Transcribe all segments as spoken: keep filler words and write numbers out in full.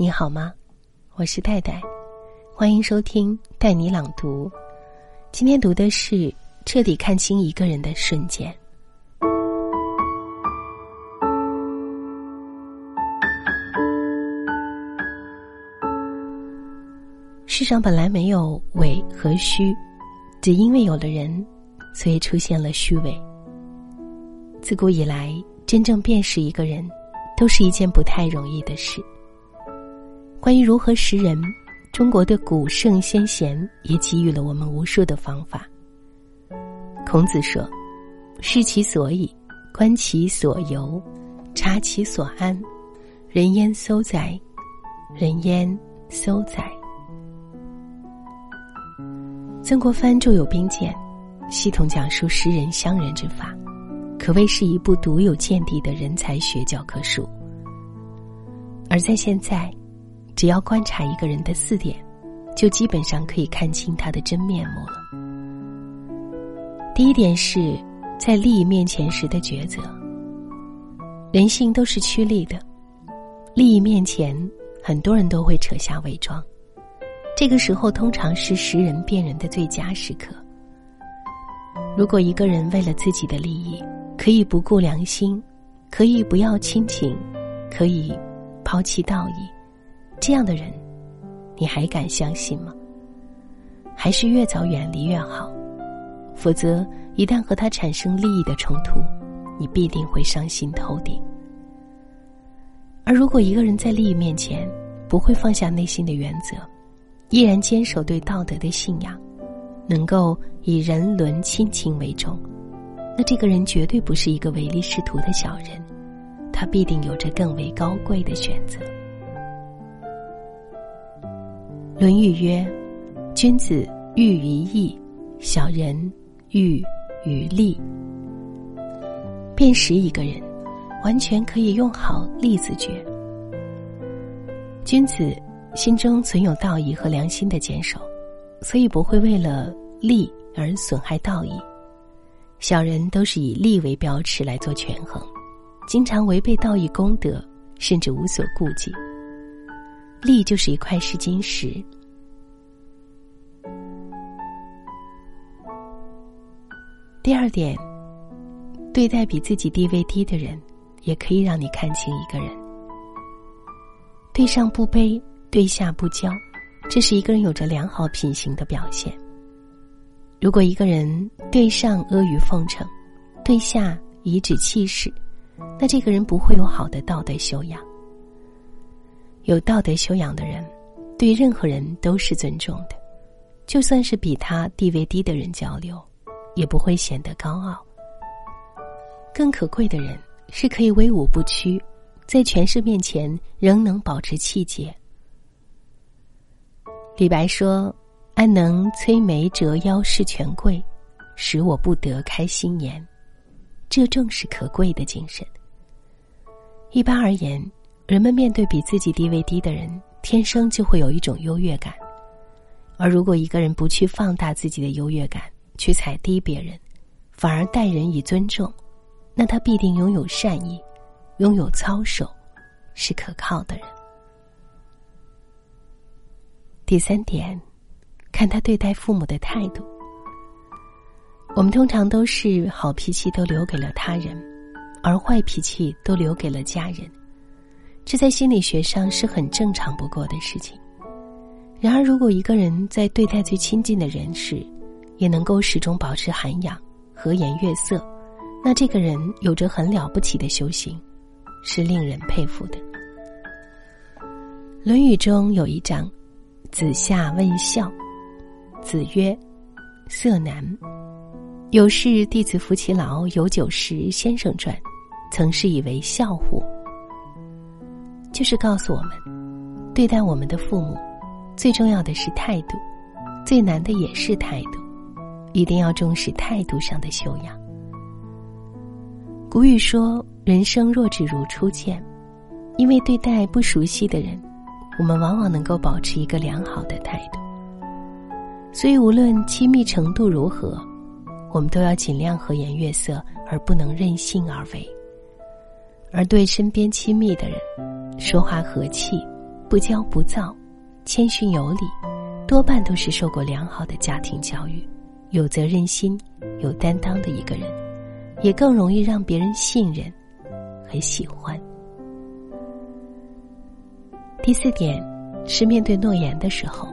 你好吗？我是戴戴，欢迎收听带你朗读。今天读的是彻底看清一个人的瞬间。世上本来没有伪和虚，只因为有了人，所以出现了虚伪。自古以来，真正辨识一个人都是一件不太容易的事。关于如何识人，中国的古圣先贤也给予了我们无数的方法。孔子说，视其所以，观其所由，察其所安，人焉搜哉，人焉搜哉。曾国藩著有《兵谏》，系统讲述识人相人之法，可谓是一部独有见地的人才学教科书。而在现在，只要观察一个人的四点，就基本上可以看清他的真面目了。第一点是在利益面前时的抉择。人性都是趋利的，利益面前很多人都会扯下伪装，这个时候通常是识人辨人的最佳时刻。如果一个人为了自己的利益，可以不顾良心，可以不要亲情，可以抛弃道义，这样的人你还敢相信吗？还是越早远离越好，否则一旦和他产生利益的冲突，你必定会伤心透顶。而如果一个人在利益面前不会放下内心的原则，依然坚守对道德的信仰，能够以人伦亲情为重，那这个人绝对不是一个唯利是图的小人，他必定有着更为高贵的选择。《论语》曰，君子喻于义，小人喻于利。辨识一个人，完全可以用好利字诀。君子心中存有道义和良心的坚守，所以不会为了利而损害道义。小人都是以利为标尺来做权衡，经常违背道义公德，甚至无所顾忌。利就是一块试金石。第二点，对待比自己地位低的人，也可以让你看清一个人。对上不卑，对下不骄，这是一个人有着良好品行的表现。如果一个人对上阿谀奉承，对下颐指气使，那这个人不会有好的道德修养。有道德修养的人，对任何人都是尊重的，就算是比他地位低的人交流，也不会显得高傲。更可贵的人是可以威武不屈，在权势面前仍能保持气节。李白说，安能摧眉折腰事权贵，使我不得开新颜。这正是可贵的精神。一般而言，人们面对比自己地位低的人，天生就会有一种优越感。而如果一个人不去放大自己的优越感，去踩低别人，反而待人以尊重，那他必定拥有善意，拥有操守，是可靠的人。第三点，看他对待父母的态度。我们通常都是好脾气都留给了他人，而坏脾气都留给了家人，这在心理学上是很正常不过的事情。然而如果一个人在对待最亲近的人时，也能够始终保持涵养，和颜悦色，那这个人有着很了不起的修行，是令人佩服的。《论语》中有一章，子夏问孝。子曰，色难。有事弟子服其劳，有酒食先生传，曾是以为孝乎。就是告诉我们，对待我们的父母，最重要的是态度，最难的也是态度，一定要重视态度上的修养。古语说，人生若只如初见，因为对待不熟悉的人，我们往往能够保持一个良好的态度。所以无论亲密程度如何，我们都要尽量和颜悦色，而不能任性而为。而对身边亲密的人，说话和气，不骄不躁，谦逊有礼，多半都是受过良好的家庭教育，有责任心、有担当的一个人，也更容易让别人信任和喜欢。第四点是面对诺言的时候，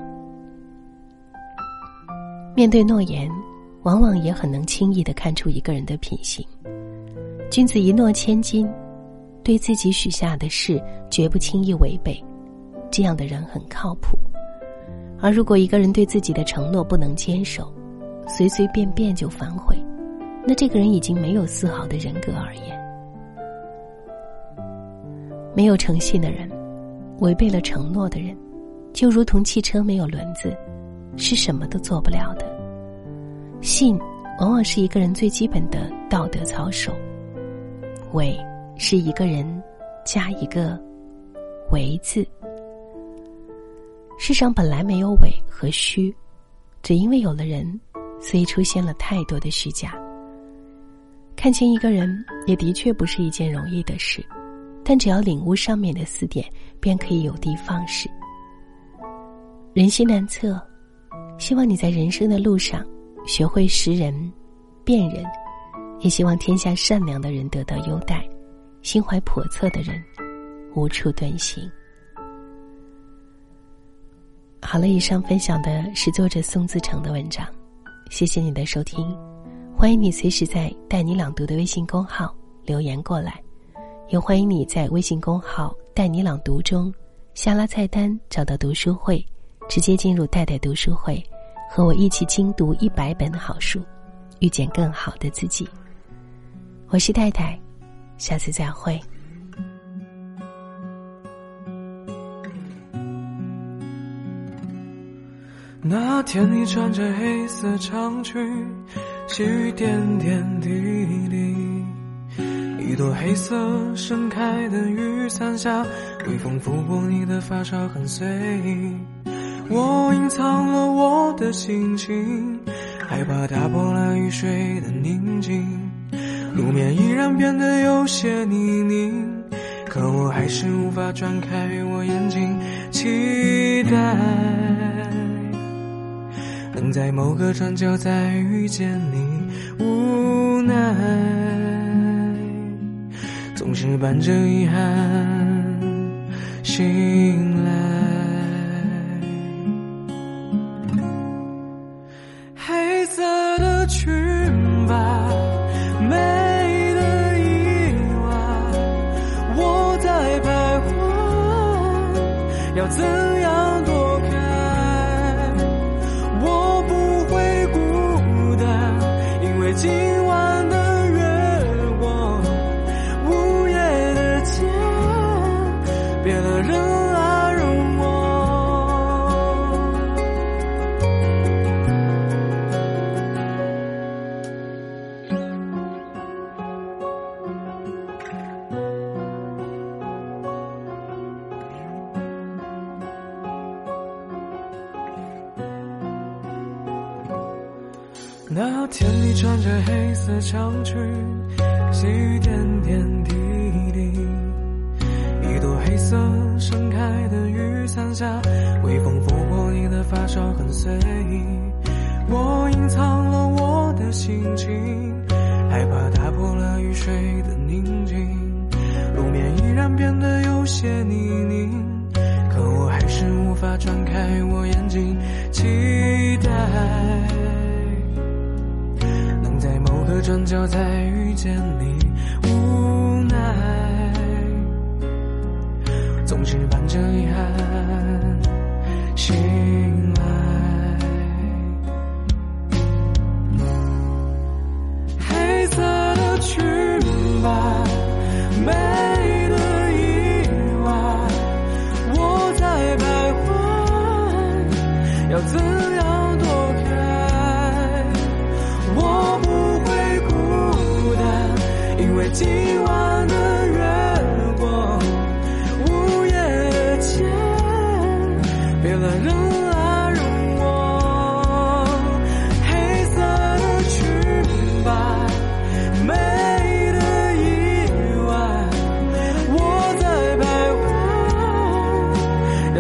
面对诺言往往也很能轻易地看出一个人的品行。君子一诺千金，对自己许下的事绝不轻易违背，这样的人很靠谱。而如果一个人对自己的承诺不能坚守，随随便便就反悔，那这个人已经没有丝毫的人格而言。没有诚信的人，违背了承诺的人，就如同汽车没有轮子，是什么都做不了的。信往往是一个人最基本的道德操守，伪是一个人加一个伪字。世上本来没有伪和虚，只因为有了人，所以出现了太多的虚假。看清一个人也的确不是一件容易的事，但只要领悟上面的四点，便可以有的放矢。人心难测，希望你在人生的路上学会识人辨人，也希望天下善良的人得到优待，心怀叵测的人无处遁形。好了，以上分享的是作者宋自成的文章，谢谢你的收听，欢迎你随时在带你朗读的微信公号留言过来，也欢迎你在微信公号带你朗读中下拉菜单找到读书会，直接进入带带读书会，和我一起精读一百本好书，遇见更好的自己。我是带带，下次再会。那天你穿着黑色长裙，细雨点点滴滴，一朵黑色盛开的雨伞下，微风拂过你的发梢很碎。我隐藏了我的心情，害怕打破了雨水的宁静，路面依然变得有些泥泞，可我还是无法转开我眼睛，期待能在某个转角再遇见你，无奈总是伴着遗憾醒来。黑色的裙摆，美得意外，我在徘徊，要怎样躲？今晚的月光，午夜的街，别的人来容我。那天你穿着黑色长裙，细雨点点滴滴，一朵黑色盛开的雨伞下，微风拂过你的发梢很碎。我隐藏了我的心情，害怕打破了雨水的宁静，路面依然变得有些泥泞，可我还是无法转开我眼睛，期待在某个转角再遇见你，无奈总是伴着遗憾醒来。黑色的裙摆，美得意外，我在徘徊，要怎样躲？今晚的月光，午夜的街，别了人来容我。黑色的裙摆，美得意外，我在徘徊，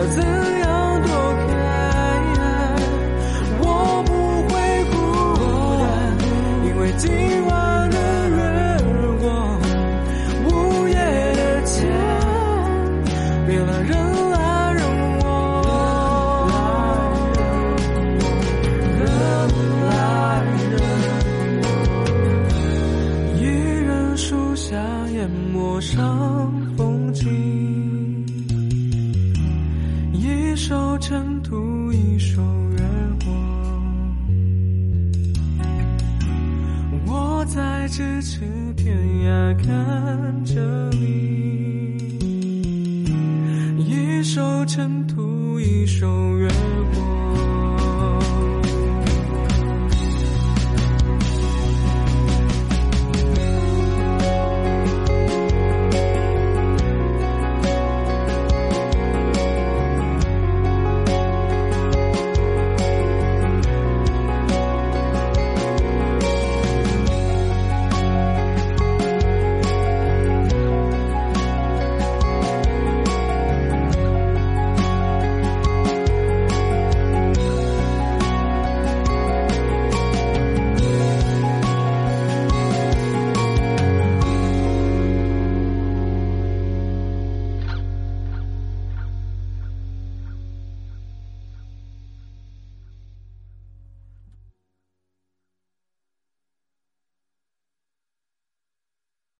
在咫尺天涯看着你，一手尘土，一手月光。